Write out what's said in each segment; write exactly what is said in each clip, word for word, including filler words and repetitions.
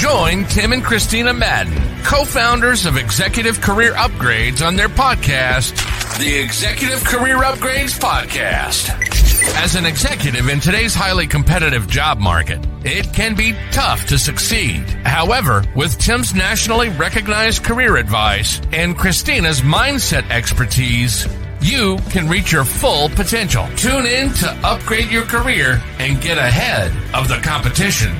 Join Tim and Kristina Madden, co-founders of Executive Career Upgrades, on their podcast, The Executive Career Upgrades Podcast. As an executive in today's highly competitive job market, it can be tough to succeed. However, with Tim's nationally recognized career advice and Kristina's mindset expertise, you can reach your full potential. Tune in to upgrade your career and get ahead of the competition.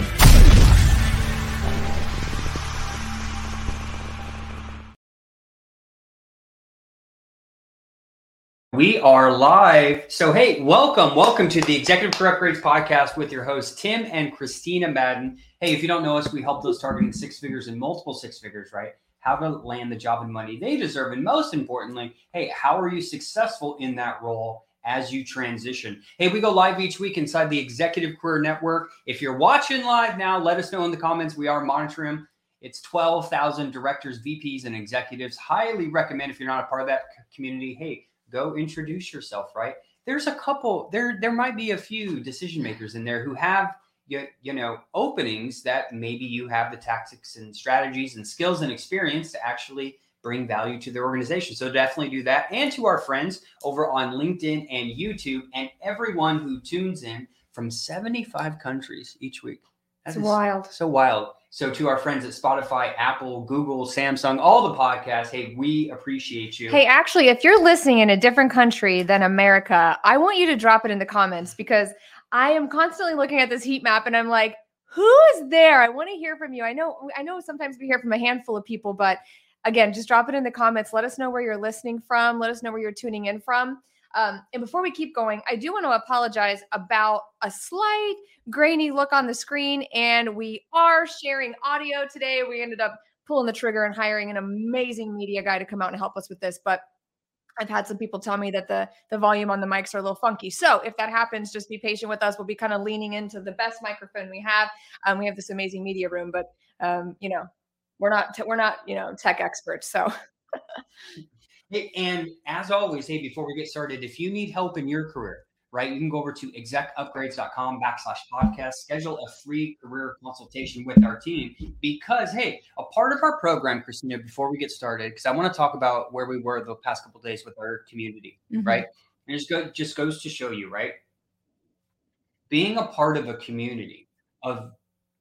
We are live. So, hey, welcome. Welcome to the Executive Career Upgrades Podcast with your hosts, Tim and Kristina Madden. Hey, if you don't know us, we help those targeting six figures and multiple six figures, right? How to land the job and money they deserve. And most importantly, hey, how are you successful in that role as you transition? Hey, we go live each week inside the Executive Career Network. If you're watching live now, let us know in the comments. We are monitoring them. It's twelve thousand directors, V Ps, and executives. Highly recommend if you're not a part of that community, hey, go introduce yourself, right? There's a couple, there there might be a few decision makers in there who have, you, you know, openings that maybe you have the tactics and strategies and skills and experience to actually bring value to their organization. So definitely do that. And to our friends over on LinkedIn and YouTube and everyone who tunes in from seventy-five countries each week. That's wild. So wild. So to our friends at Spotify, Apple, Google, Samsung, all the podcasts, hey, we appreciate you. Hey, actually, if you're listening in a different country than America, I want you to drop it in the comments because I am constantly looking at this heat map and I'm like, who is there? I want to hear from you. I know, I know sometimes we hear from a handful of people, but again, just drop it in the comments. Let us know where you're listening from. Let us know where you're tuning in from. Um, and before we keep going, I do want to apologize about a slight grainy look on the screen. And we are sharing audio today. We ended up pulling the trigger and hiring an amazing media guy to come out and help us with this. But I've had some people tell me that the, the volume on the mics are a little funky. So if that happens, just be patient with us. We'll be kind of leaning into the best microphone we have. Um, we have this amazing media room, but, um, you know, we're not, te- we're not, you know, tech experts. So hey, and as always, hey, before we get started, if you need help in your career, right, you can go over to execupgrades.com backslash podcast, schedule a free career consultation with our team because, hey, a part of our program, Kristina, before we get started, because I want to talk about where we were the past couple of days with our community, mm-hmm. right? And it just, go, just goes to show you, right? Being a part of a community of,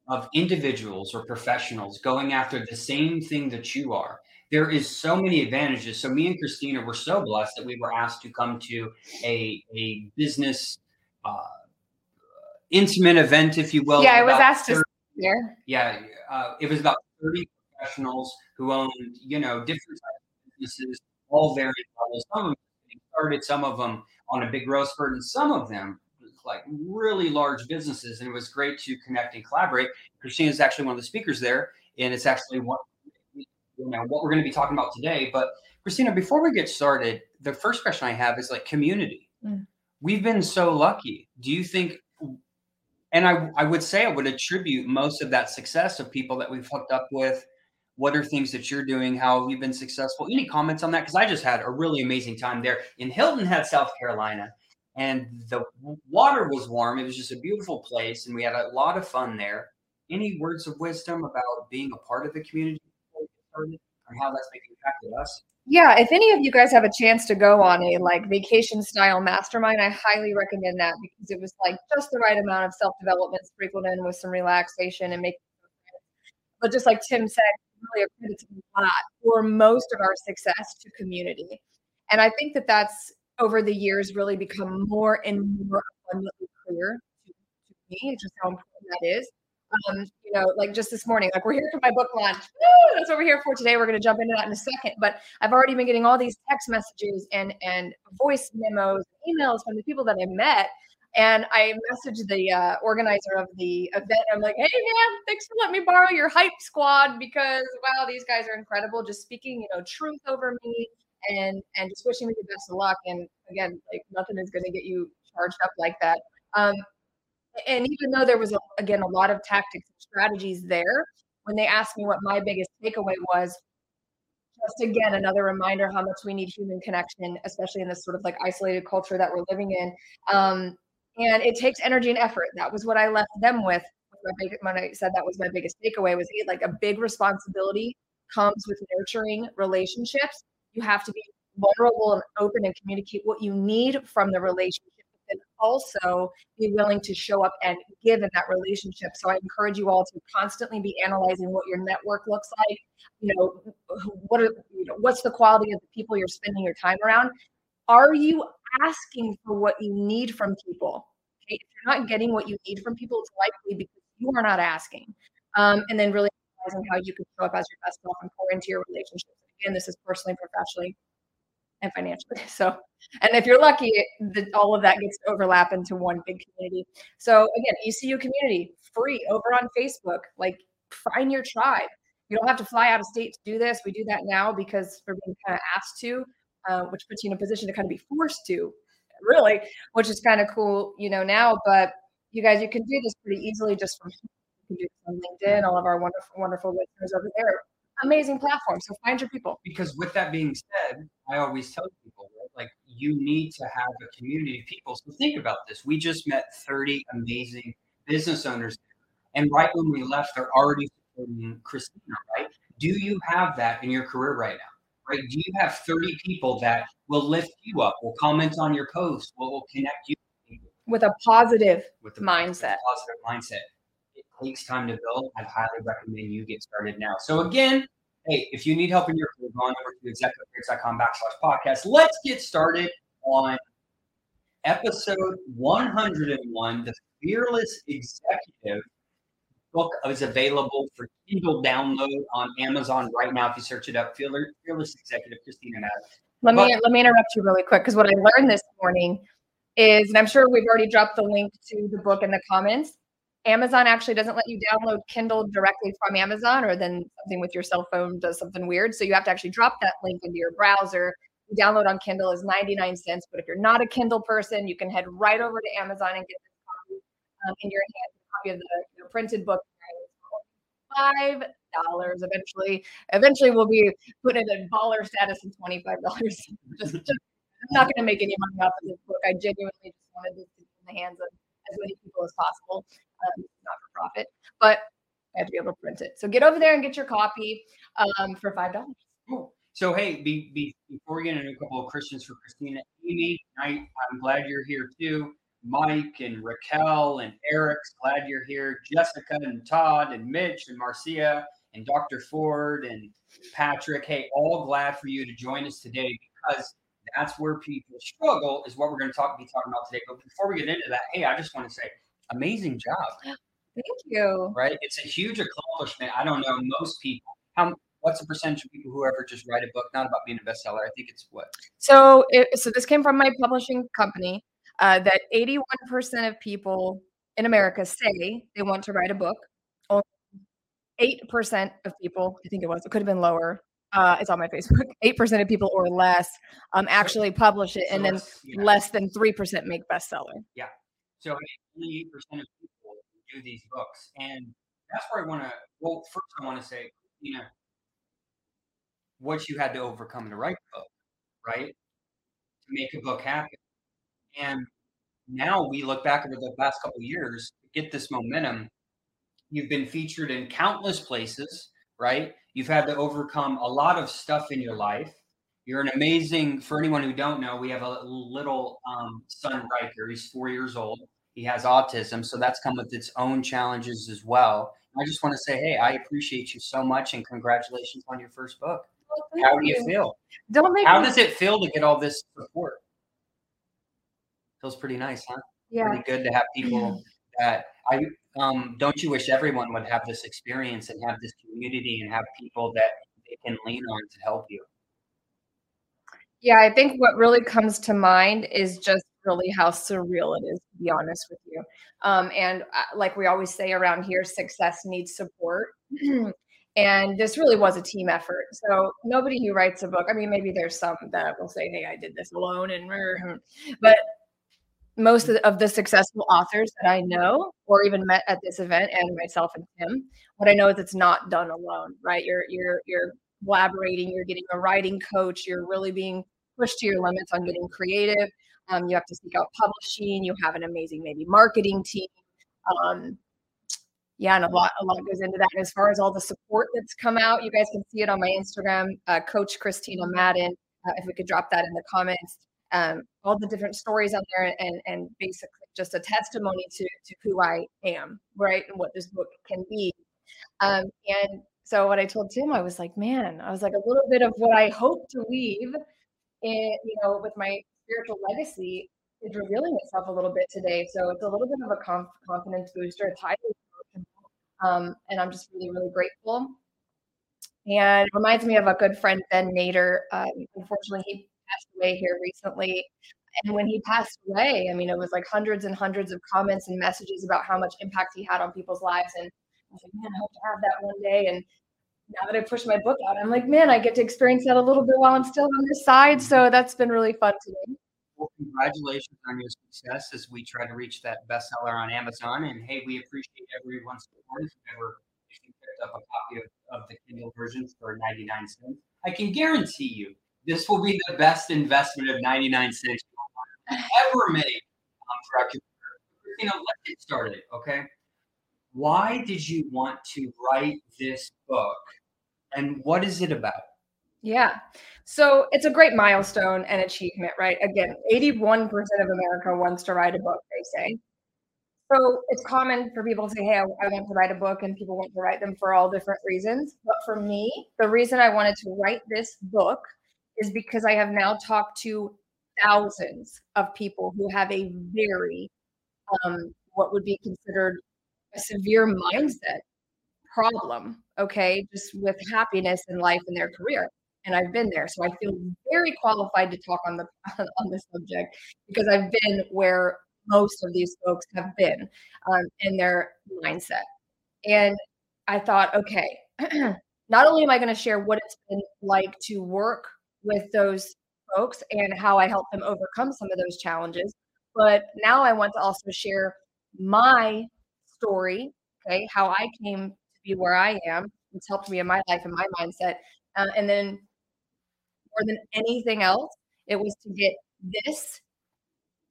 of individuals or professionals going after the same thing that you are, there is so many advantages. So me and Kristina were so blessed that we were asked to come to a a business uh, intimate event, if you will. Yeah, I was asked to be there. Yeah, uh, it was about thirty professionals who owned, you know, different types of businesses, all varied levels. Some of them started, some of them on a big growth spurt, and some of them like really large businesses. And it was great to connect and collaborate. Kristina is actually one of the speakers there, and it's actually one. You know, what we're going to be talking about today. But Kristina, before we get started, the first question I have is like community. Mm. We've been so lucky. Do you think, and I, I would say I would attribute most of that success of people that we've hooked up with. What are things that you're doing? How have you been successful? Any comments on that? Because I just had a really amazing time there in Hilton Head, South Carolina, and the water was warm. It was just a beautiful place. And we had a lot of fun there. Any words of wisdom about being a part of the community? Or how that's making impact on us. Yeah, if any of you guys have a chance to go on a like vacation style mastermind, I highly recommend that because it was like just the right amount of self-development sprinkled in with some relaxation and making but just like Tim said, really accredited a lot for most of our success to community. And I think that that's over the years really become more and more abundantly clear to me just how important that is. Um, you know, like just this morning, like we're here for my book launch. Woo! That's what we're here for today. We're going to jump into that in a second. But I've already been getting all these text messages and and voice memos, emails from the people that I met. And I messaged the uh, organizer of the event. I'm like, hey, man, thanks for letting me borrow your hype squad because, wow, these guys are incredible. Just speaking, you know, truth over me and and just wishing me the best of luck. And again, like nothing is going to get you charged up like that. Um, And even though there was, again, a lot of tactics and strategies there, when they asked me what my biggest takeaway was, just again, another reminder how much we need human connection, especially in this sort of like isolated culture that we're living in. Um, and it takes energy and effort. That was what I left them with my big, when I said that was my biggest takeaway, was like a big responsibility comes with nurturing relationships. You have to be vulnerable and open and communicate what you need from the relationship, and also be willing to show up and give in that relationship. So I encourage you all to constantly be analyzing what your network looks like. You know, what are, you know, what's the quality of the people you're spending your time around? Are you asking for what you need from people? Okay, if you're not getting what you need from people, it's likely because you are not asking. Um, and then really realizing how you can show up as your best self and pour into your relationships. Again, this is personally, professionally, and financially. So, and if you're lucky, the, all of that gets to overlap into one big community. So again, E C U community, free over on Facebook. Like, find your tribe. You don't have to fly out of state to do this. We do that now because we're being kind of asked to, uh, which puts you in a position to kind of be forced to, really, which is kind of cool, you know, now. But you guys, you can do this pretty easily just from you can do this on LinkedIn. All of our wonderful, wonderful listeners over there. Amazing platform. So find your people. Because with that being said, I always tell people, right, like, you need to have a community of people. So think about this. We just met thirty amazing business owners. And right when we left, they're already supporting Kristina, right? Do you have that in your career right now, right? Do you have thirty people that will lift you up, will comment on your post, will, will connect you with a positive with a mindset? Positive mindset. Takes time to build. I highly recommend you get started now. So again, hey, if you need help in your career, go on over to execupgrades.com backslash podcast. Let's get started on episode one hundred one. The Fearless Executive book is available for Kindle download on Amazon right now. If you search it up, Fearless Executive, Kristina Madden. Let me but, let me interrupt you really quick, because what I learned this morning is, and I'm sure we've already dropped the link to the book in the comments, Amazon actually doesn't let you download Kindle directly from Amazon, or then something with your cell phone does something weird. So you have to actually drop that link into your browser. The download on Kindle is ninety-nine cents. But if you're not a Kindle person, you can head right over to Amazon and get the copy um, in your hand, a copy of the, the printed book. Five dollars eventually. Eventually we'll be put in a baller status of twenty-five dollars. just, just, I'm not going to make any money off of this book. I genuinely just wanted this to be in the hands of as many people as possible. Um, not for profit, but I have to be able to print it. So get over there and get your copy um, for five dollars. Cool. So, hey, be, be, before we get into a couple of questions for Kristina, Amy, I, I'm glad you're here too. Mike and Raquel and Eric's glad you're here. Jessica and Todd and Mitch and Marcia and Doctor Ford and Patrick. Hey, all glad for you to join us today, because that's where people struggle is what we're going to talk be talking about today. But before we get into that, hey, I just want to say, amazing job. Thank you. Right? It's a huge accomplishment. I don't know most people. How? What's the percentage of people who ever just write a book, not about being a bestseller? I think it's what? So it, so this came from my publishing company, uh, that eighty-one percent of people in America say they want to write a book. Only eight percent of people, I think it was, it could have been lower. Uh, it's on my Facebook. eight percent of people or less um, actually publish it, so and then yeah. less than three percent make bestseller. Yeah. So only eight percent of people do these books. And that's where I want to, well, first I want to say, you know, what you had to overcome to write the book, right? To make a book happen. And now we look back over the last couple of years to get this momentum. You've been featured in countless places, right? You've had to overcome a lot of stuff in your life. You're an amazing, for anyone who don't know, we have a little um, son, Riker. He's four years old. He has autism. So that's come with its own challenges as well. And I just want to say, hey, I appreciate you so much. And congratulations on your first book. Well, How do you, you feel? Don't make How me- does it feel to get all this support? Feels pretty nice, huh? Yeah. Pretty good to have people that I um, don't you wish everyone would have this experience and have this community and have people that they can lean on to help you? Yeah, I think what really comes to mind is just really how surreal it is, to be honest with you. Um, and uh, like we always say around here, success needs support. And this really was a team effort. So nobody who writes a book, I mean, maybe there's some that will say, hey, I did this alone. And but most of the, of the successful authors that I know or even met at this event, and myself and Tim, what I know is it's not done alone, right? You're, you're, you're, collaborating, you're getting a writing coach, you're really being pushed to your limits on getting creative. Um, you have to seek out publishing, you have an amazing maybe marketing team. Um, Yeah, and a lot, a lot goes into that. And as far as all the support that's come out, you guys can see it on my Instagram, uh, Coach Kristina Madden. Uh, if we could drop that in the comments, um, all the different stories out there, and and basically just a testimony to to who I am, right, and what this book can be. Um, and so what I told Tim, I was like, man, I was like, a little bit of what I hope to leave, in, you know, with my spiritual legacy is revealing itself a little bit today. So it's a little bit of a conf- confidence booster. It's highly Um, and I'm just really, really grateful. And it reminds me of a good friend, Ben Nader. Um, unfortunately, he passed away here recently. And when he passed away, I mean, it was like hundreds and hundreds of comments and messages about how much impact he had on people's lives. And I was like, man, I hope to have that one day. And now that I pushed my book out, I'm like, man, I get to experience that a little bit while I'm still on this side. So that's been really fun today. Well, congratulations on your success as we try to reach that bestseller on Amazon. And hey, we appreciate everyone's support. Remember, if you picked up a copy of, of the Kindle version for ninety-nine cents, I can guarantee you this will be the best investment of ninety-nine cents you'll ever make um, for our career. You know, let's get started, okay? Why did you want to write this book, and what is it about? Yeah. So it's a great milestone and achievement, right? Again, eighty-one percent of America wants to write a book, they say. So it's common for people to say, hey, I, I want to write a book, and people want to write them for all different reasons. But for me, the reason I wanted to write this book is because I have now talked to thousands of people who have a very, um, what would be considered a severe mindset problem, okay, just with happiness in life and their career. And I've been there. So I feel very qualified to talk on the on this subject because I've been where most of these folks have been um, in their mindset. And I thought, okay, not only am I going to share what it's been like to work with those folks and how I help them overcome some of those challenges, but now I want to also share my story, okay, how I came to be where I am. It's helped me in my life and my mindset. Uh, and then more than anything else, it was to get this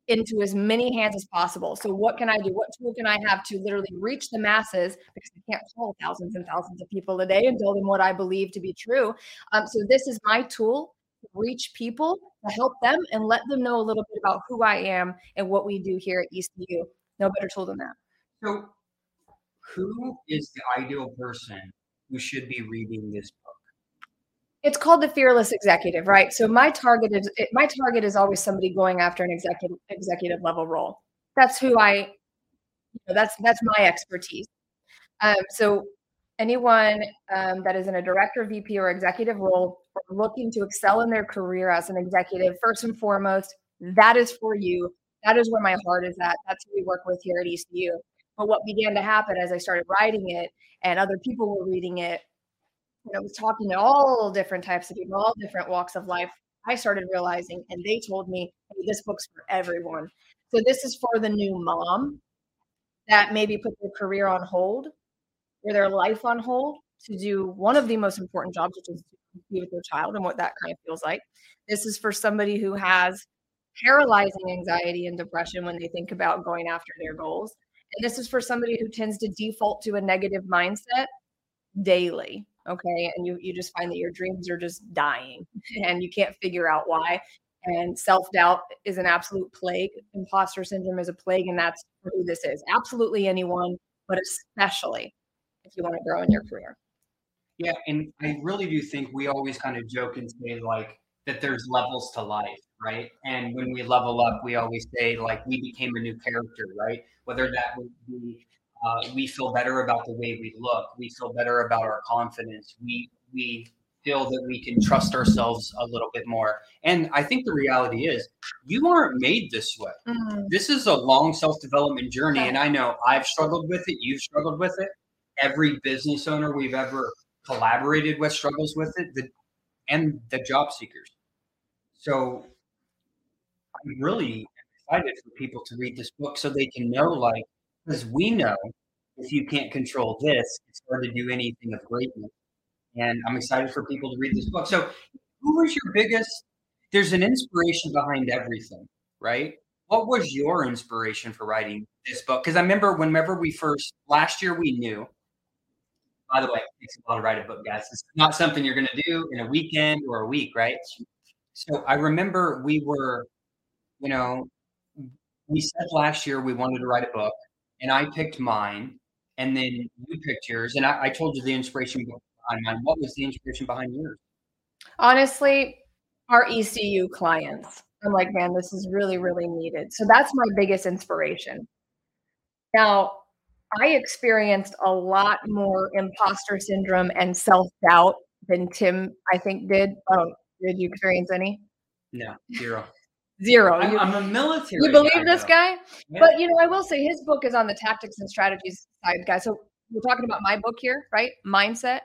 into as many hands as possible. So what can I do? What tool can I have to literally reach the masses? Because I can't call thousands and thousands of people a day and tell them what I believe to be true. Um, so this is my tool to reach people, to help them, and let them know a little bit about who I am and what we do here at E C U. No better tool than that. So who is the ideal person who should be reading this book? It's called The Fearless Executive, right? So my target is my target is always somebody going after an executive executive level role. That's who I, you know, that's that's my expertise. Um, so anyone um, that is in a director, V P, or executive role, or looking to excel in their career as an executive, first and foremost, that is for you. That is where my heart is at. That's who we work with here at E C U. But what began to happen as I started writing it, and other people were reading it, and I was talking to all different types of people, all different walks of life, I started realizing, and they told me, hey, this book's for everyone. So this is for the new mom that maybe put their career on hold or their life on hold to do one of the most important jobs, which is to be with their child and what that kind of feels like. This is for somebody who has paralyzing anxiety and depression when they think about going after their goals. And this is for somebody who tends to default to a negative mindset daily. Okay, and you you just find that your dreams are just dying and you can't figure out why. And self-doubt is an absolute plague. Imposter syndrome is a plague, and that's who this is. Absolutely anyone, but especially if you want to grow in your career. Yeah, and I really do think we always kind of joke and say like that there's levels to life, right? And when we level up, we always say like we became a new character, right? Whether that would be Uh, we feel better about the way we look. We feel better about our confidence. We we feel that we can trust ourselves a little bit more. And I think the reality is you aren't made this way. Mm-hmm. This is a long self-development journey. And I know I've struggled with it. You've struggled with it. Every business owner we've ever collaborated with struggles with it, the, and the job seekers. So I'm really excited for people to read this book so they can know, like, because we know if you can't control this, it's hard to do anything of greatness. And I'm excited for people to read this book. So who was your biggest, there's an inspiration behind everything, right? What was your inspiration for writing this book? Because I remember whenever we first, last year we knew, by the way, it takes a while to write a book, guys. It's not something you're going to do in a weekend or a week, right? So I remember we were, you know, we said last year we wanted to write a book, and I picked mine, and then you picked yours. And I, I told you the inspiration behind mine. What was the inspiration behind yours? Honestly, our E C U clients. I'm like, man, this is really, really needed. So that's my biggest inspiration. Now, I experienced a lot more imposter syndrome and self-doubt than Tim, I think, did. Oh, did you experience any? No, zero. Zero. I'm, you, I'm a military. You believe guy, this though. Guy? Yeah. But, you know, I will say his book is on the tactics and strategies side, guys. So we're talking about my book here, right? Mindset.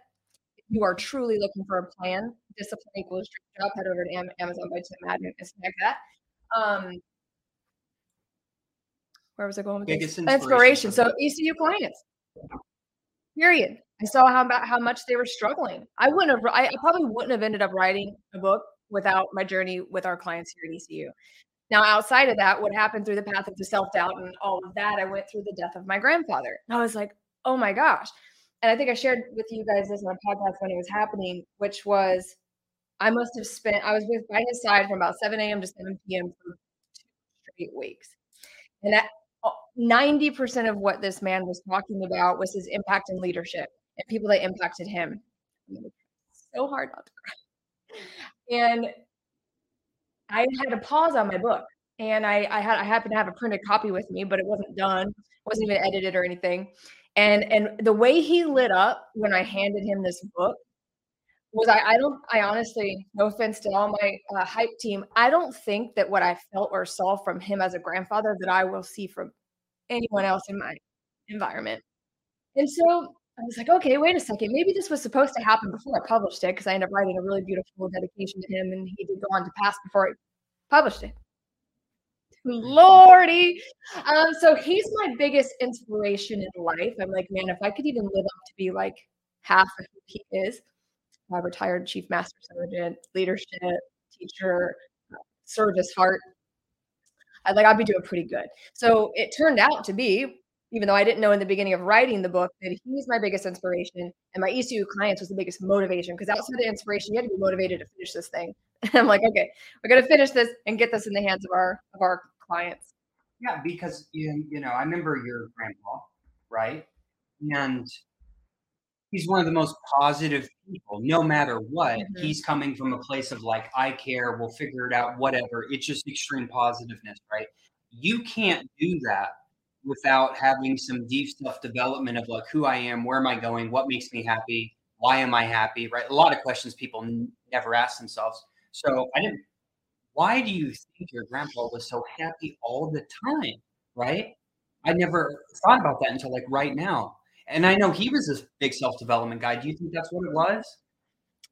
If you are truly looking for a plan, discipline equals job, head over to Amazon by Tim Madden and snag that. Um, where was I going with this? Inspiration. inspiration. So E C U clients, period. I saw how about how much they were struggling. I wouldn't have, I probably wouldn't have ended up writing a book without my journey with our clients here at E C U. Now, outside of that, what happened through the path of the self-doubt and all of that, I went through the death of my grandfather. I was like, oh my gosh. And I think I shared with you guys this on a podcast when it was happening, which was I must have spent, I was with by his side from about seven a.m. to seven p.m. for two straight weeks. And that, ninety percent of what this man was talking about was his impact in leadership and people that impacted him. So hard not to cry. And I had to pause on my book. And I, I had I happened to have a printed copy with me, but it wasn't done. It wasn't even edited or anything. And and the way he lit up when I handed him this book was I, I don't, I honestly, no offense to all my uh, hype team, I don't think that what I felt or saw from him as a grandfather that I will see from anyone else in my environment. And so I was like, okay, wait a second. Maybe this was supposed to happen before I published it because I ended up writing a really beautiful dedication to him and he did go on to pass before I published it. Lordy. Um, so he's my biggest inspiration in life. I'm like, man, if I could even live up to be like half of who he is, a retired chief master sergeant, leadership, teacher, service heart, I'd like, I'd be doing pretty good. So it turned out to be, even though I didn't know in the beginning of writing the book, that he's my biggest inspiration and my E C U clients was the biggest motivation because outside of inspiration, you had to be motivated to finish this thing. And I'm like, okay, we're going to finish this and get this in the hands of our, of our clients. Yeah. Because you, you know, I remember your grandpa, right? And he's one of the most positive people, no matter what. Mm-hmm. He's coming from a place of like, I care, we'll figure it out, whatever. It's just extreme positiveness, right? You can't do that without having some deep stuff development of like who I am, where am I going, what makes me happy, why am I happy, right? A lot of questions people never ask themselves. So I didn't, why do you think your grandpa was so happy all the time, right? I never thought about that until like right now. And I know he was this big self-development guy. Do you think that's what it was?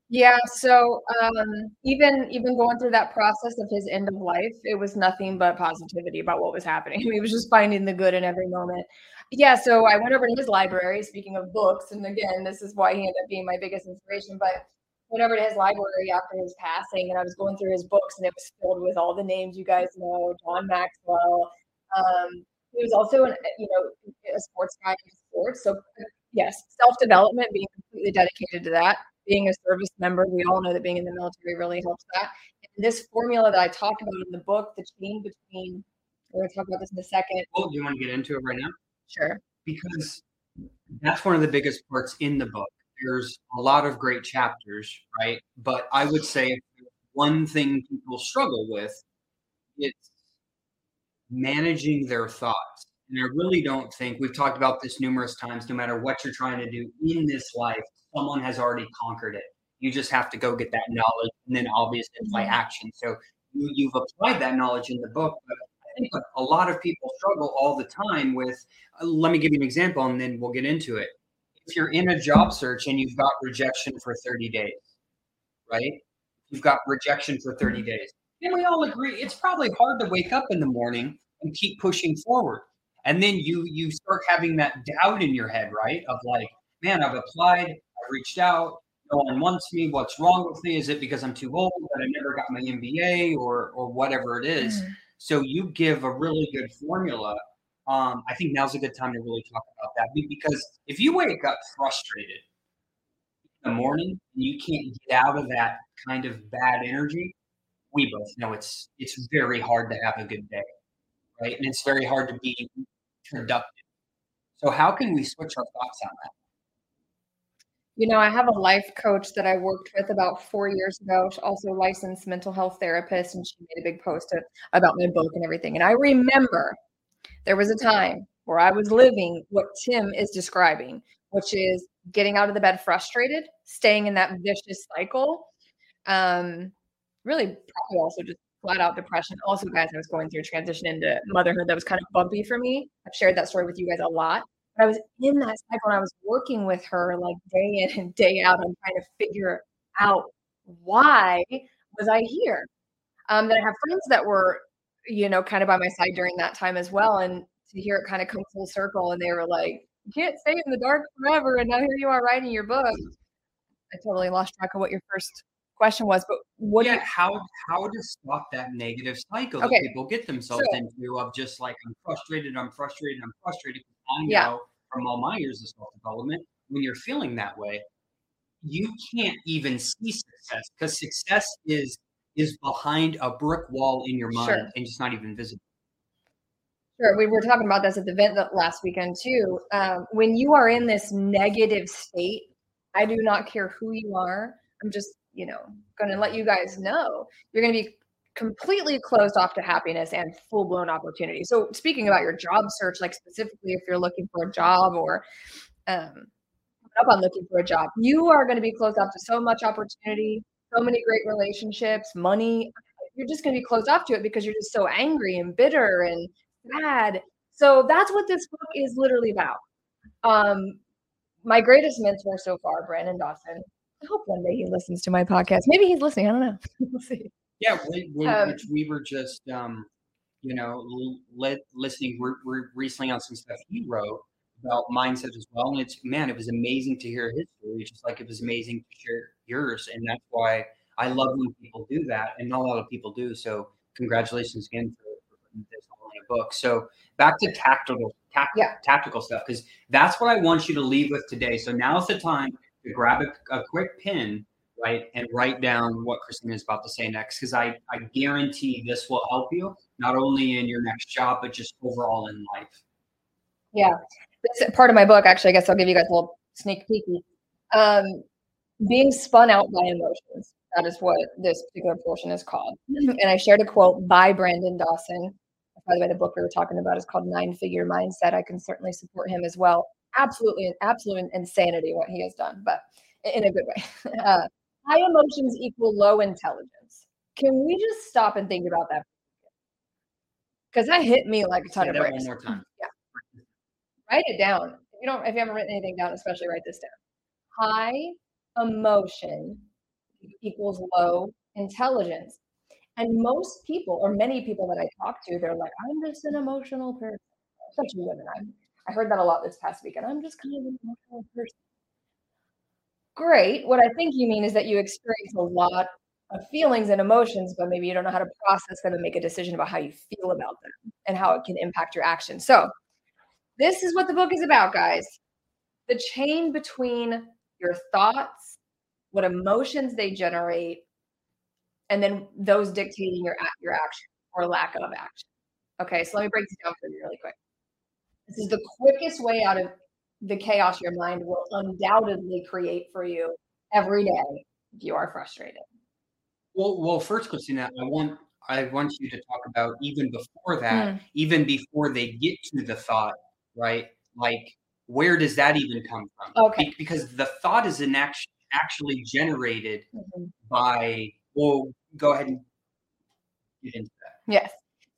Yeah. So um, even even going through that process of his end of life, it was nothing but positivity about what was happening. He was just finding the good in every moment. Yeah. So I went over to his library, speaking of books. And again, this is why he ended up being my biggest inspiration. But went over to his library after his passing, and I was going through his books, and it was filled with all the names you guys know, John Maxwell. Um, he was also, an, you know, a sports guy in sports. So yes, self-development, being completely dedicated to that, being a service member. We all know that being in the military really helps that. And this formula that I talk about in the book, the chain between, we're going to talk about this in a second. Well, do you want to get into it right now? Sure. Because that's one of the biggest parts in the book. There's a lot of great chapters, right? But I would say one thing people struggle with, it's managing their thoughts. And I really don't think, we've talked about this numerous times, no matter what you're trying to do in this life, someone has already conquered it. You just have to go get that knowledge and then obviously apply action. So you, you've applied that knowledge in the book, but I think a lot of people struggle all the time with, uh, let me give you an example and then we'll get into it. If you're in a job search and you've got rejection for thirty days, right? You've got rejection for thirty days. And we all agree it's probably hard to wake up in the morning and keep pushing forward. And then you you start having that doubt in your head, right? Of like, man, I've applied, I've reached out, no one wants me, what's wrong with me? Is it because I'm too old that I never got my M B A or or whatever it is? Mm. So you give a really good formula. Um, I think now's a good time to really talk about that, because if you wake up frustrated in the morning and you can't get out of that kind of bad energy, we both know it's it's very hard to have a good day, right? And it's very hard to be productive. So how can we switch our thoughts on that? You know, I have a life coach that I worked with about four years ago, also licensed mental health therapist, and she made a big post about my book and everything. And I remember there was a time where I was living what Tim is describing, which is getting out of the bed frustrated, staying in that vicious cycle. Um, really probably also just flat out depression. Also, guys, I was going through a transition into motherhood that was kind of bumpy for me. I've shared that story with you guys a lot. I was in that cycle and I was working with her like day in and day out. I'm trying to figure out, why was I here? Um, then I have friends that were, you know, kind of by my side during that time as well. And to hear it kind of come full circle, and they were like, you can't stay in the dark forever. And now here you are writing your book. I totally lost track of what your first question was, but what yeah, do you- how how to stop that negative cycle okay. that people get themselves so, into of just like, I'm frustrated, I'm frustrated, I'm frustrated. I know yeah. from all my years of self-development, when you're feeling that way, you can't even see success, because success is is behind a brick wall in your mind sure. and just not even visible. Sure. We were talking about this at the event that last weekend too. Um, when you are in this negative state, I do not care who you are. I'm just, you know, going to let you guys know you're going to be completely closed off to happiness and full-blown opportunity. So speaking about your job search, like specifically if you're looking for a job or um, up on looking for a job, you are going to be closed off to so much opportunity, so many great relationships, money. You're just going to be closed off to it because you're just so angry and bitter and sad. So that's what this book is literally about. Um, my greatest mentor so far, Brandon Dawson. I hope one day he listens to my podcast. Maybe he's listening. I don't know. We'll see. Yeah, we, we, um, which we were just, um, you know, le- listening. We're, we're recently on some stuff he wrote about mindset as well. And it's, man, it was amazing to hear his story, just like it was amazing to hear yours. And that's why I love when people do that. And not a lot of people do. So congratulations again for, for putting this all in a book. So back to tactical, tact- yeah. tactical stuff, because that's what I want you to leave with today. So now's the time to grab a, a quick pen, right, and write down what Kristina is about to say next, because I, I guarantee this will help you, not only in your next job, but just overall in life. Yeah. This part of my book, actually, I guess I'll give you guys a little sneak peeky. Um, being spun out by emotions. That is what this particular portion is called. And I shared a quote by Brandon Dawson. By the way, the book we were talking about is called Nine Figure Mindset. I can certainly support him as well. Absolutely, absolute insanity what he has done, but in a good way. Uh, High emotions equal low intelligence. Can we just stop and think about that? Because that hit me like a ton of bricks. One more time. Yeah. Write it down. If you don't, if you haven't written anything down, especially write this down. High emotion equals low intelligence. And most people, or many people that I talk to, they're like, I'm just an emotional person, especially women. I I heard that a lot this past weekend. I'm just kind of an emotional person. Great. What I think you mean is that you experience a lot of feelings and emotions, but maybe you don't know how to process them and make a decision about how you feel about them and how it can impact your action. So this is what the book is about, guys. The chain between your thoughts, what emotions they generate, and then those dictating your, your action or lack of action. Okay, so let me break this down for you really quick. This is the quickest way out of the chaos your mind will undoubtedly create for you every day if you are frustrated. Well, well, first, Kristina, I want I want you to talk about even before that, mm. even before they get to the thought, right? Like, where does that even come from? Okay. Be- because the thought is an act- actually generated mm-hmm. by, well, go ahead and get into that. Yes.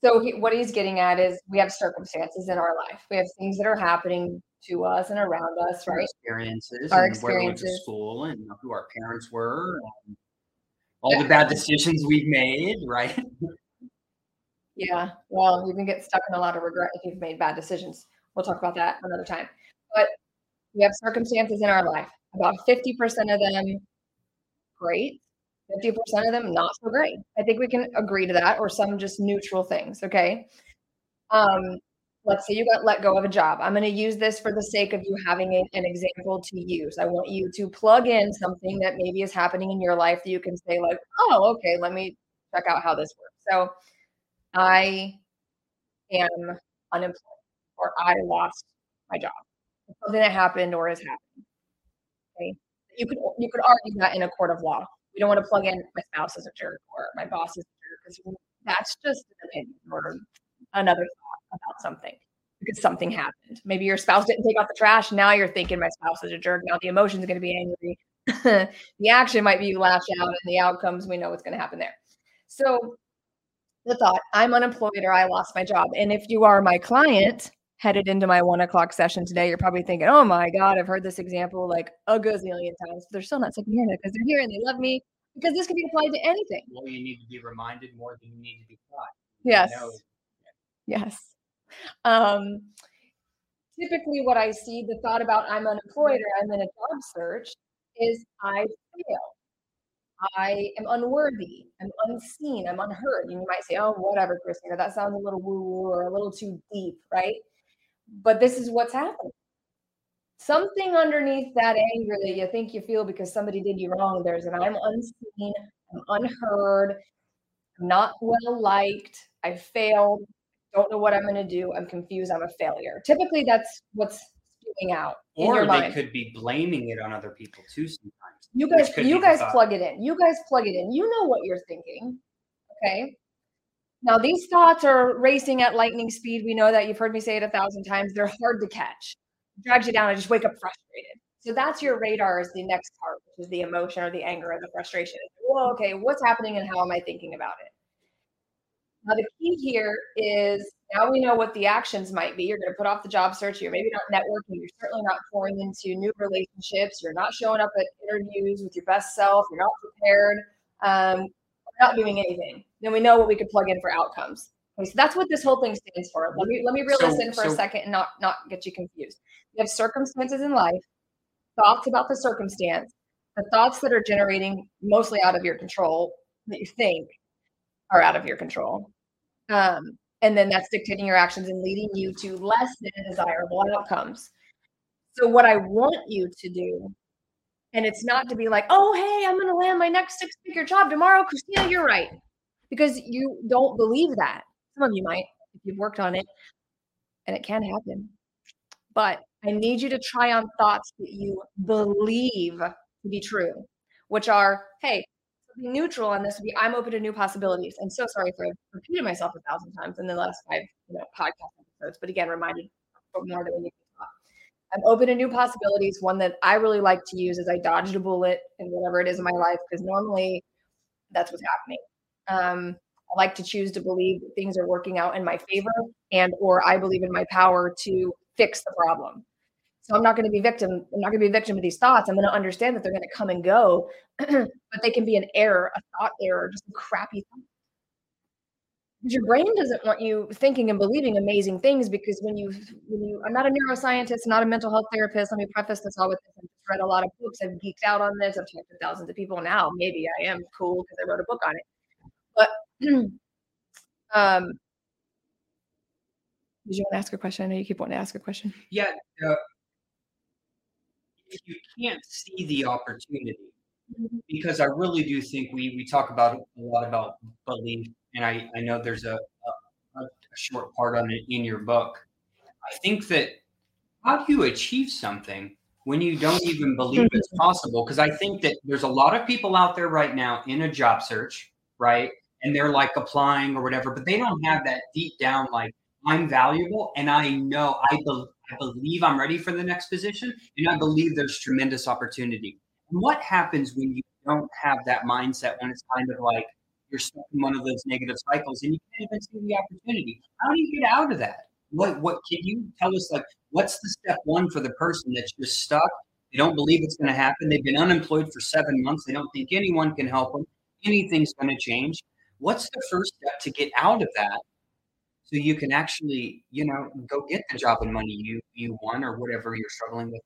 So he, what he's getting at is we have circumstances in our life. We have things that are happening to us and around us, right? Our experiences, our and experiences. Where we went to school and who our parents were, and all yeah. the bad decisions we've made, right? Yeah, well, you can get stuck in a lot of regret if you've made bad decisions. We'll talk about that another time. But we have circumstances in our life. About fifty percent of them, great. fifty percent of them, not so great. I think we can agree to that, or some just neutral things. Okay. Um, let's say you got let go of a job. I'm going to use this for the sake of you having a, an example to use. I want you to plug in something that maybe is happening in your life that you can say like, oh, okay, let me check out how this works. So I am unemployed, or I lost my job. It's something that happened or is happening. Okay. You could, you could argue that in a court of law. We don't want to plug in my spouse is a jerk or my boss is a jerk, because that's just an opinion or another thought about something, because something happened. Maybe your spouse didn't take out the trash. Now you're thinking my spouse is a jerk. Now the emotion is going to be angry. The action might be you lash out, and the outcomes, we know what's going to happen there. So the thought, I'm unemployed or I lost my job. And if you are my client headed into my one o'clock session today, you're probably thinking, oh my God, I've heard this example like a gazillion times, but they're still not sitting here because they're here and they love me, because this can be applied to anything. Well, you need to be reminded more than you need to be taught. Yes. You know. Yes. Um, typically what I see, the thought about I'm unemployed or I'm in a job search is I fail. I am unworthy. I'm unseen. I'm unheard. And you might say, oh, whatever, Kristina, that sounds a little woo-woo or a little too deep, right? But this is what's happening. Something underneath that anger that you think you feel because somebody did you wrong, there's an I'm unseen, I'm unheard, I'm not well-liked, I failed, don't know what I'm going to do, I'm confused, I'm a failure. Typically, that's what's spewing out in your mind. Or they could be blaming it on other people too sometimes. You guys, you guys plug it in. You guys plug it in. You know what you're thinking, okay? Now, these thoughts are racing at lightning speed. We know that. You've heard me say it a thousand times. They're hard to catch. It drags you down. I just wake up frustrated. So that's your radar, is the next part, which is the emotion or the anger or the frustration. Well, okay, what's happening and how am I thinking about it? Now, the key here is now we know what the actions might be. You're going to put off the job search. You're maybe not networking. You're certainly not pouring into new relationships. You're not showing up at interviews with your best self. You're not prepared. Um, not doing anything. Then we know what we could plug in for outcomes. Okay, so that's what this whole thing stands for. Let me let me reel so, this in for so, a second and not not get you confused. You have circumstances in life, thoughts about the circumstance, the thoughts that are generating mostly out of your control, that you think are out of your control. Um, and then that's dictating your actions and leading you to less than desirable outcomes. So what I want you to do, and it's not to be like, oh, hey, I'm going to land my next six-figure job tomorrow. Kristina, you're right. Because you don't believe that. Some of you might, if you've worked on it, and it can happen. But I need you to try on thoughts that you believe to be true, which are, hey, neutral on this would be, I'm open to new possibilities. I'm so sorry for repeating myself a thousand times in the last five you know, podcast episodes. But again, reminded more than we need. I'm open to new possibilities. One that I really like to use is I dodged a bullet in whatever it is in my life, because normally that's what's happening. Um, I like to choose to believe that things are working out in my favor, and or I believe in my power to fix the problem. So I'm not going to be victim. I'm not going to be a victim of these thoughts. I'm going to understand that they're going to come and go, but they can be an error, a thought error, just a crappy thought. Your brain doesn't want you thinking and believing amazing things, because when you, when you, I'm not a neuroscientist, not a mental health therapist. Let me preface this all with this. I've read a lot of books. I've geeked out on this. I've talked to thousands of people now. Maybe I am cool because I wrote a book on it. But um, did you want to ask a question? I know you keep wanting to ask a question. Yeah. Uh, if you can't see the opportunity, because I really do think we we talk about a lot about belief. And I, I know there's a, a, a short part on it in your book. I think that how do you achieve something when you don't even believe it's possible? Because I think that there's a lot of people out there right now in a job search, right? And they're like applying or whatever, but they don't have that deep down, like, I'm valuable and I know, I, be- I believe I'm ready for the next position. And I believe there's tremendous opportunity. And what happens when you don't have that mindset, when it's kind of like, you're stuck in one of those negative cycles and you can't even see the opportunity? How do you get out of that? What what can you tell us, like, what's the step one for the person that's just stuck? They don't believe it's going to happen. They've been unemployed for seven months. They don't think anyone can help them. Anything's going to change. What's the first step to get out of that so you can actually, you know, go get the job and money you, you want or whatever you're struggling with?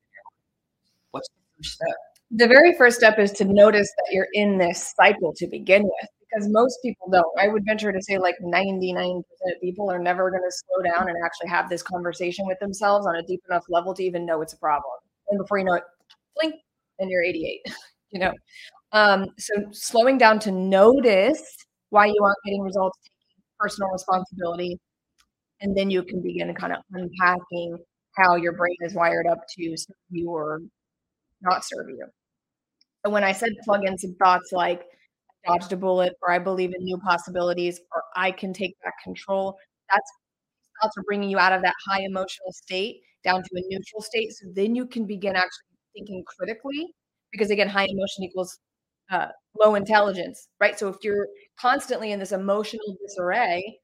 What's the first step? the very first step is to notice that you're in this cycle to begin with, because most people don't. I would venture to say like ninety-nine percent of people are never going to slow down and actually have this conversation with themselves on a deep enough level to even know it's a problem. And before you know it, blink, and you're eighty-eight, you know? Um, so slowing down to notice why you aren't getting results, taking personal responsibility, and then you can begin to kind of unpacking how your brain is wired up to serve you or not serve you. And when I said plug in some thoughts like dodged a bullet, or I believe in new possibilities, or I can take back control, that's thoughts are bringing you out of that high emotional state down to a neutral state. So then you can begin actually thinking critically, because again, high emotion equals uh, low intelligence, right? So if you're constantly in this emotional disarray,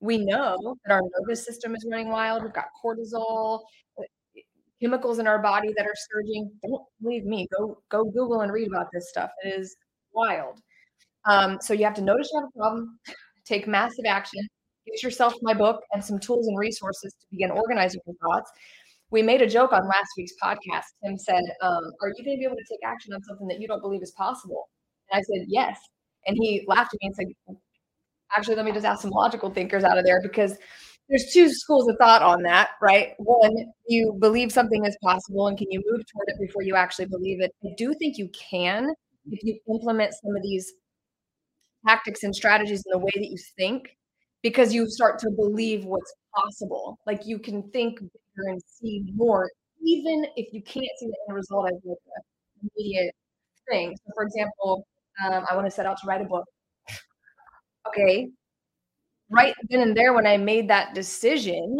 we know that our nervous system is running wild. We've got cortisol, chemicals in our body that are surging. Don't believe me. Go go Google and read about this stuff. It is wild. Um, so you have to notice you have a problem, take massive action, get yourself my book and some tools and resources to begin organizing your thoughts. We made a joke on last week's podcast. Tim said, um, are you going to be able to take action on something that you don't believe is possible? And I said, yes. And he laughed at me and said, actually, let me just ask some logical thinkers out of there, because there's two schools of thought on that, right? One, you believe something is possible and can you move toward it before you actually believe it? I do think you can if you implement some of these tactics and strategies in the way that you think, because you start to believe what's possible. Like you can think bigger and see more, even if you can't see the end result as like an immediate thing. So for example, um, I want to set out to write a book. Okay, right then and there when I made that decision,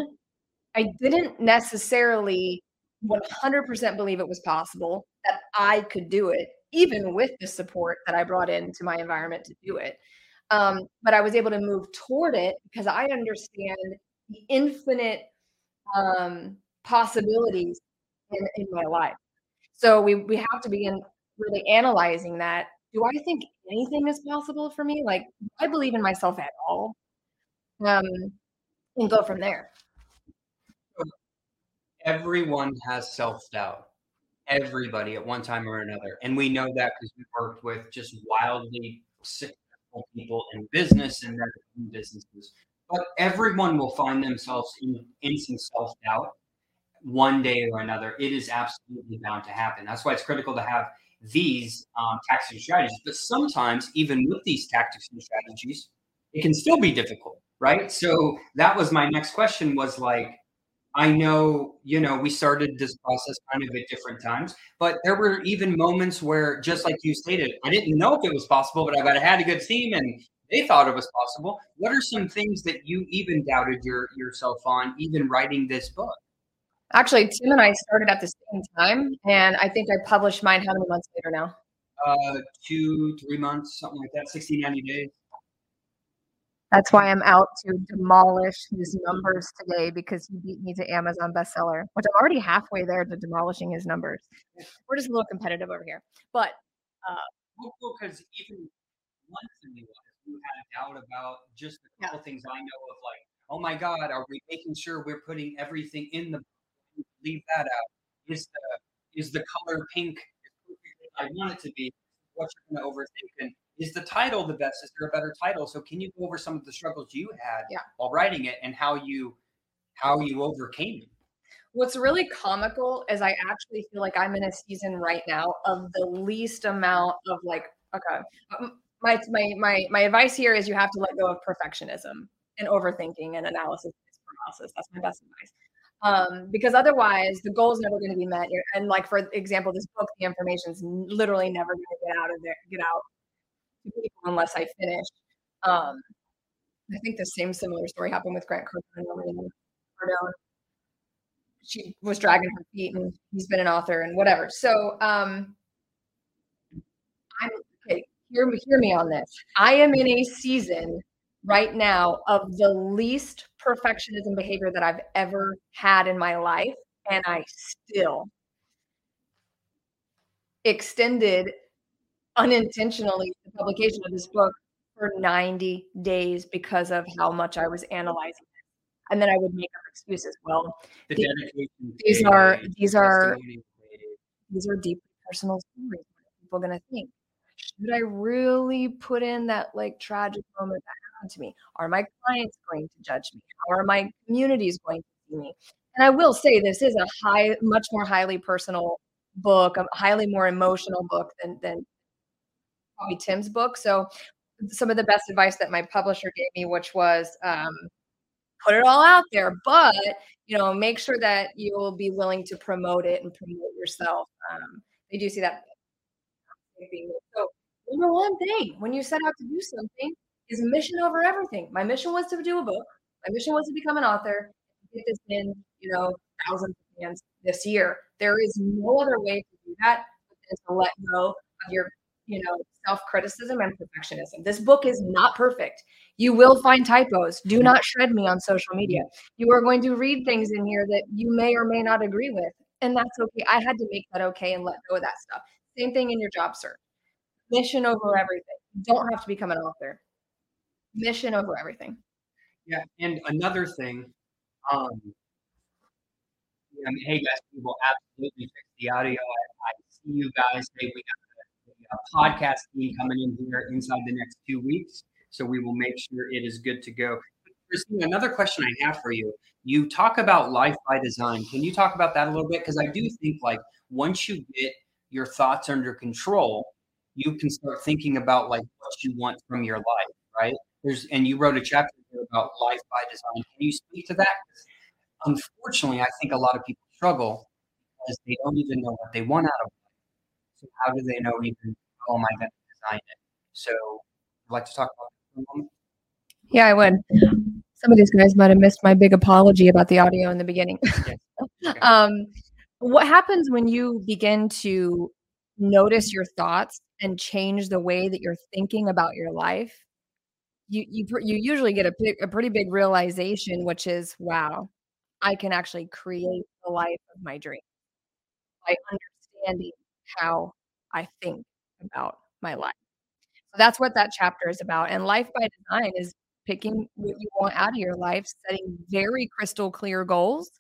I didn't necessarily one hundred percent believe it was possible that I could do it, even with the support that I brought into my environment to do it. Um, but I was able to move toward it because I understand the infinite um, possibilities in, in my life. So we, we have to begin really analyzing that. Do I think anything is possible for me? Like, do I believe in myself at all? Um, and go from there. Everyone has self-doubt. Everybody at one time or another. And we know that because we worked with just wildly successful people in business and their own businesses. But everyone will find themselves in, in some self-doubt one day or another. It is absolutely bound to happen. That's why it's critical to have these um, tactics and strategies. But sometimes even with these tactics and strategies, it can still be difficult, right? So that was my next question was like, I know, you know, we started this process kind of at different times, but there were even moments where, just like you stated, I didn't know if it was possible, but I had a good team and they thought it was possible. What are some things that you even doubted your yourself on, even writing this book? Actually, Tim and I started at the same time, and I think I published mine how many months later now? Uh, two, three months, something like that, sixty, ninety days. That's why I'm out to demolish his numbers today, because he beat me to Amazon bestseller, which I'm already halfway there to demolishing his numbers. We're just a little competitive over here. But uh, hopeful, because even once in the life, you had a doubt about just a couple yeah. things I know of, like, oh my God, are we making sure we're putting everything in the leave that out? Is the is the color pink I want it to be? What you're going to overthink? And is the title the best? Is there a better title? So can you go over some of the struggles you had yeah. while writing it and how you how you overcame it? What's really comical is I actually feel like I'm in a season right now of the least amount of like okay. My my my my advice here is you have to let go of perfectionism and overthinking and analysis paralysis. That's my best advice. Um, because otherwise the goal is never going to be met. And like, for example, this book, the information is literally never going to get out of there, get out to people unless I finish. Um, I think the same similar story happened with Grant Cardone. She was dragging her feet and he's been an author and whatever. So, um, I'm okay. Hear me, hear me on this. I am in a season right now of the least perfectionism behavior that I've ever had in my life. And I still extended unintentionally the publication of this book for ninety days because of how much I was analyzing it. And then I would make up excuses. Well, the these, these are, these are, these are deeply personal stories. What are people going to think? Should I really put in that like tragic moment that happened to me? Are my clients going to judge me? How are my communities going to see me? And I will say this is a high, much more highly personal book, a highly more emotional book than, than probably Tim's book. So some of the best advice that my publisher gave me, which was um, put it all out there, but you know, make sure that you will be willing to promote it and promote yourself. Um, they do see that. So number one thing when you set out to do something is mission over everything. My mission was to do a book. My mission was to become an author. Get this in, you know, thousands of fans this year. There is no other way to do that than to let go of your, you know, self-criticism and perfectionism. This book is not perfect. You will find typos. Do not shred me on social media. You are going to read things in here that you may or may not agree with, and that's okay. I had to make that okay and let go of that stuff. Same thing in your job search. Mission over everything. You don't have to become an author. Mission over everything. Yeah. And another thing, um, I mean, hey guys, we will absolutely fix the audio. I, I see you guys. Hey, we got a, a podcast team coming in here inside the next two weeks. So we will make sure it is good to go. Kristina, another question I have for you. You talk about life by design. Can you talk about that a little bit? Because I do think like once you get your thoughts under control, you can start thinking about like what you want from your life, right? There's, and you wrote a chapter about life by design. Can you speak to that? Unfortunately, I think a lot of people struggle because they don't even know what they want out of life. So how do they know even how am I going to design it? So I'd like to talk about that for a moment. Yeah, I would. Some of these guys might have missed my big apology about the audio in the beginning. Okay. Okay. um, What happens when you begin to notice your thoughts and change the way that you're thinking about your life? You you you usually get a, a pretty big realization, which is, wow, I can actually create the life of my dream by understanding how I think about my life. So that's what that chapter is about. And life by design is picking what you want out of your life, setting very crystal clear goals,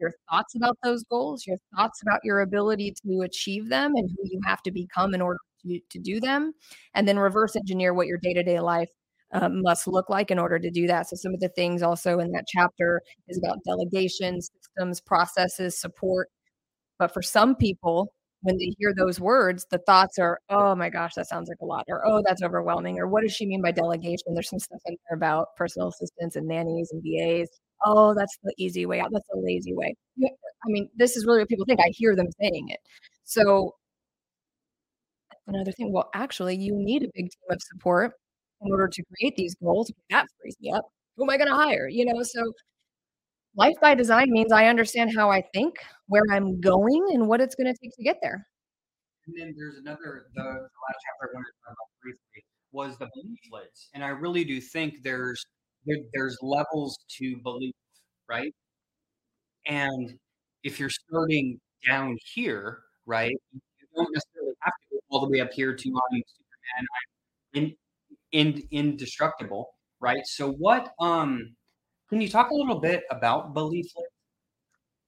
your thoughts about those goals, your thoughts about your ability to achieve them and who you have to become in order to, to do them, and then reverse engineer what your day-to-day life um, must look like in order to do that. So some of the things also in that chapter is about delegation, systems, processes, support. But for some people, when they hear those words, the thoughts are, oh my gosh, that sounds like a lot, or oh, that's overwhelming, or what does she mean by delegation? There's some stuff in there about personal assistants and nannies and V As. Oh, that's the easy way out. That's the lazy way. I mean, this is really what people think. I hear them saying it. So another thing, well, actually, you need a big team of support in order to create these goals. That frees me up. Who am I going to hire? You know, so life by design means I understand how I think, where I'm going, and what it's going to take to get there. And then there's another, the, the last chapter I wanted to talk about briefly was the belief lids. And I really do think there's There, there's levels to belief, right? And if you're starting down here, right, you don't necessarily have to go all the way up here to I'm Superman, I'm in, in, indestructible, right? So what, um, can you talk a little bit about belief?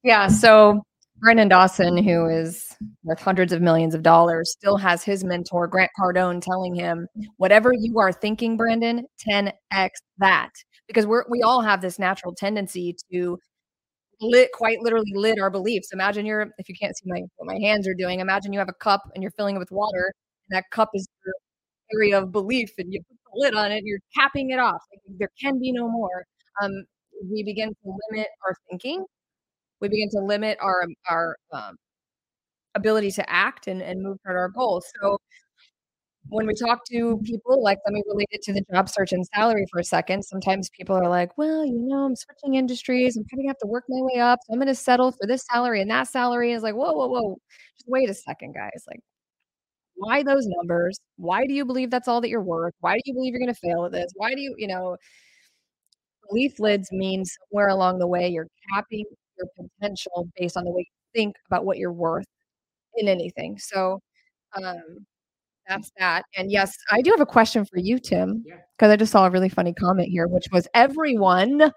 Yeah, so Brandon Dawson, who is worth hundreds of millions of dollars, still has his mentor, Grant Cardone, telling him, whatever you are thinking, Brandon, ten X that. Because we're, we all have this natural tendency to lit, quite literally lid our beliefs. Imagine you're, if you can't see my, what my hands are doing, imagine you have a cup and you're filling it with water, and that cup is your area of belief, and you put the lid on it, and you're capping it off. Like, there can be no more. Um, we begin to limit our thinking. We begin to limit our our um, ability to act and, and move toward our goals. So when we talk to people, like, let me relate it to the job search and salary for a second. Sometimes people are like, well, you know, I'm switching industries. I'm probably going to have to work my way up. So I'm going to settle for this salary and that salary. Is like, whoa, whoa, whoa. Just wait a second, guys. Like, why those numbers? Why do you believe that's all that you're worth? Why do you believe you're going to fail at this? Why do you, you know, belief lids mean somewhere along the way you're capping your potential based on the way you think about what you're worth in anything. So um, that's that. And yes, I do have a question for you, Tim, because yeah. I just saw a really funny comment here, which was everyone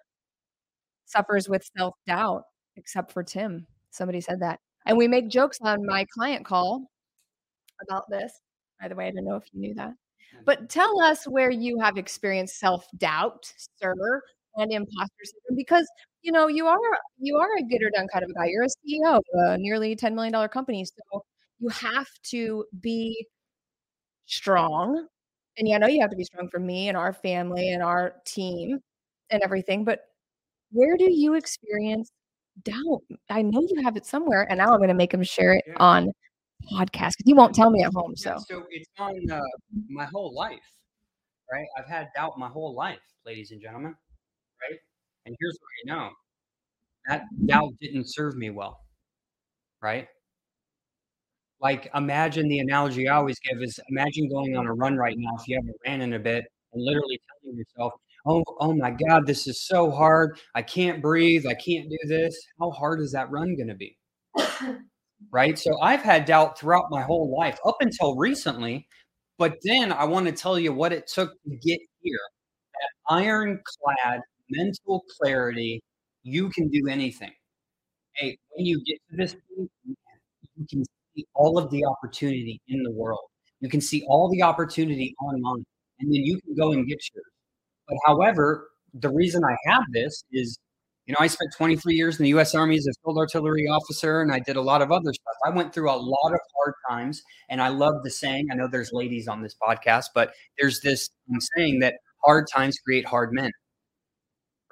suffers with self-doubt except for Tim. Somebody said that. And we make jokes on my client call about this. By the way, I don't know if you knew that. But tell us where you have experienced self-doubt, sir, and imposter syndrome, because you know you are you are a get or done kind of a guy. You're a C E O of a nearly ten million dollars company, so you have to be strong. And yeah, I know you have to be strong for me and our family and our team and everything. But where do you experience doubt? I know you have it somewhere, and now I'm going to make him share it yeah. on podcast because you won't tell me at home. So, yeah, so it's on uh, my whole life, right? I've had doubt my whole life, ladies and gentlemen, right? And here's what I know: that doubt didn't serve me well, right? Like, imagine the analogy I always give is imagine going on a run right now if you haven't ran in a bit and literally telling yourself, oh, oh my God, this is so hard. I can't breathe. I can't do this. How hard is that run going to be? Right? So I've had doubt throughout my whole life up until recently. But then I want to tell you what it took to get here. That ironclad mental clarity, you can do anything. Hey, when you get to this point, you can see all of the opportunity in the world. You can see all the opportunity online, and then you can go and get yours. But however, the reason I have this is, you know, I spent twenty-three years in the U S Army as a field artillery officer, and I did a lot of other stuff. I went through a lot of hard times, and I love the saying, I know there's ladies on this podcast, but there's this saying that hard times create hard men,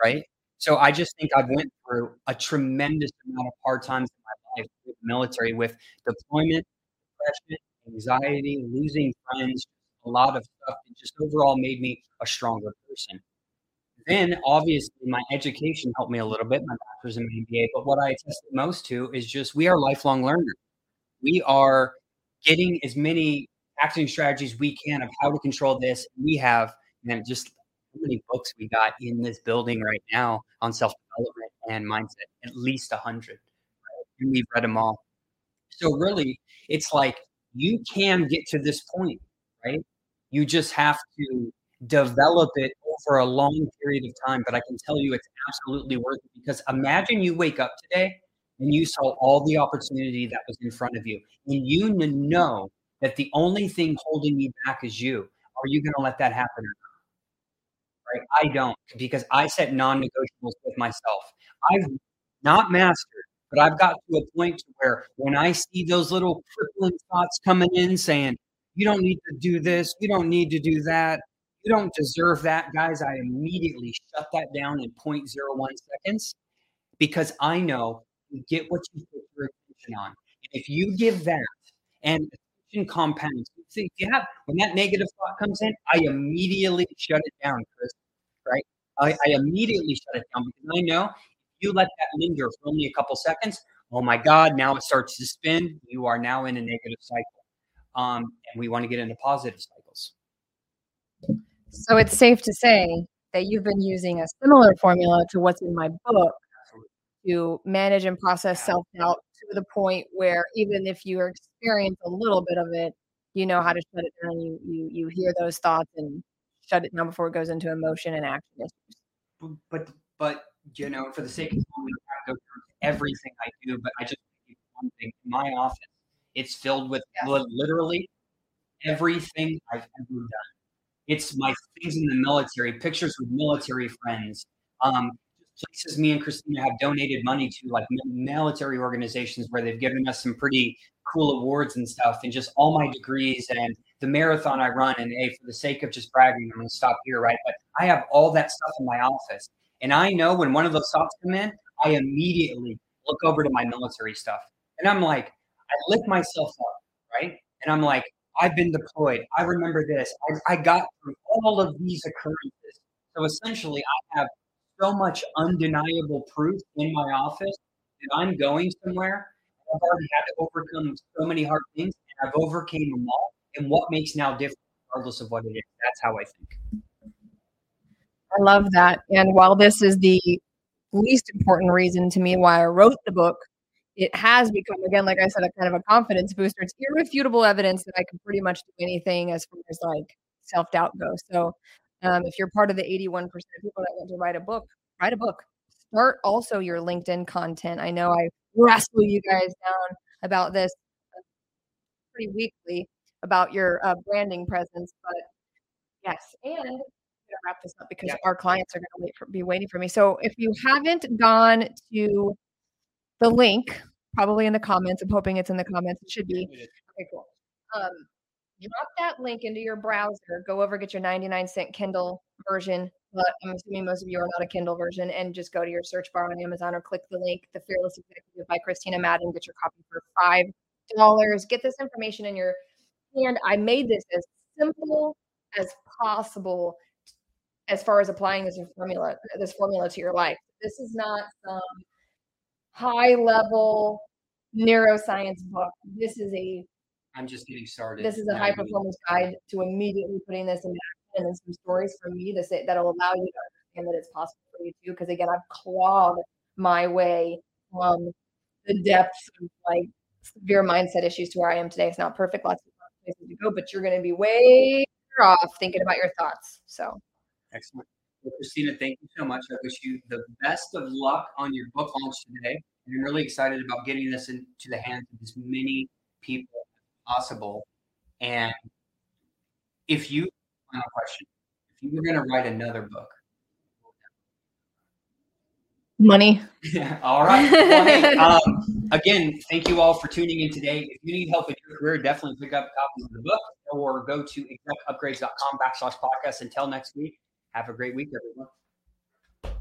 right? So I just think I've went through a tremendous amount of hard times in my life with the military, with deployment, depression, anxiety, losing friends, a lot of stuff that just overall made me a stronger person. Then obviously my education helped me a little bit, my bachelor's and my M B A. But what I attested most to is just we are lifelong learners. We are getting as many acting strategies we can of how to control this. We have, man, just how many books we got in this building right now on self-development and mindset, at least a hundred. Right? And we've read them all. So really, it's like you can get to this point, right? You just have to develop it over a long period of time. But I can tell you it's absolutely worth it, because imagine you wake up today and you saw all the opportunity that was in front of you. And you know that the only thing holding you back is you. Are you going to let that happen or not? Right? I don't, because I set non-negotiables with myself. I've not mastered, but I've got to a point where when I see those little crippling thoughts coming in saying, you don't need to do this. You don't need to do that. You don't deserve that. Guys, I immediately shut that down in zero point zero one seconds, because I know you get what you put your attention on. And if you give that and attention compounds, see, yeah, when that negative thought comes in, I immediately shut it down, Chris, right? I, I immediately shut it down, because I know if you let that linger for only a couple seconds, oh my God, now it starts to spin. You are now in a negative cycle. Um, and we want to get into positive cycles. So it's safe to say that you've been using a similar formula to what's in my book to manage and process self-doubt to the point where even if you experience a little bit of it, you know how to shut it down. You you you hear those thoughts and shut it down before it goes into emotion and action issues. But but you know, for the sake of time, I go through everything I do, but I just give one thing. In my office, it's filled with literally everything I've ever done. It's my things in the military, pictures with military friends, um, places me and Kristina have donated money to, like military organizations where they've given us some pretty cool awards and stuff, and just all my degrees and the marathon I run. And hey, for the sake of just bragging, I'm going to stop here, right? But I have all that stuff in my office. And I know when one of those thoughts come in, I immediately look over to my military stuff. And I'm like, I lift myself up, right? And I'm like, I've been deployed. I remember this. I, I got through all of these occurrences. So essentially, I have so much undeniable proof in my office that I'm going somewhere. I've already had to overcome so many hard things, and I've overcame them all. And what makes now different, regardless of what it is? That's how I think. I love that. And while this is the least important reason to me why I wrote the book, it has become, again, like I said, a kind of a confidence booster. It's irrefutable evidence that I can pretty much do anything as far as like self-doubt goes. So um, if you're part of the eighty-one percent of people that want to write a book, write a book. Start also your LinkedIn content. I know I wrestle you guys down about this pretty weekly about your uh, branding presence. But yes, and I'm going to wrap this up because yeah. our clients are going to wait for, be waiting for me. So if you haven't gone to the link, probably in the comments, I'm hoping it's in the comments. It should be. Okay, cool. Um, drop that link into your browser. Go over, get your ninety-nine cent Kindle version. But I'm assuming most of you are not a Kindle version, and just go to your search bar on Amazon or click the link, The Fearless Executive by Kristina Madden. Get your copy for five dollars. Get this information in your hand. I made this as simple as possible as far as applying this formula, this formula to your life. This is not some high level neuroscience book. This is a, I'm just getting started. This is a high performance guide to immediately putting this in action. And then some stories from me to say that'll allow you to understand that it's possible for you too. Because again, I've clawed my way from the depths of like severe mindset issues to where I am today. It's not perfect, lots of places to go, but you're going to be way off thinking about your thoughts. So excellent. Well, Kristina, thank you so much. I wish you the best of luck on your book launch today. And I'm really excited about getting this into the hands of as many people as possible. And if you Final question. If you were going to write another book. Money. All right. Money. Um, again, thank you all for tuning in today. If you need help in your career, definitely pick up copies of the book or go to execupgrades.com backslash podcast. Until next week, have a great week, everyone.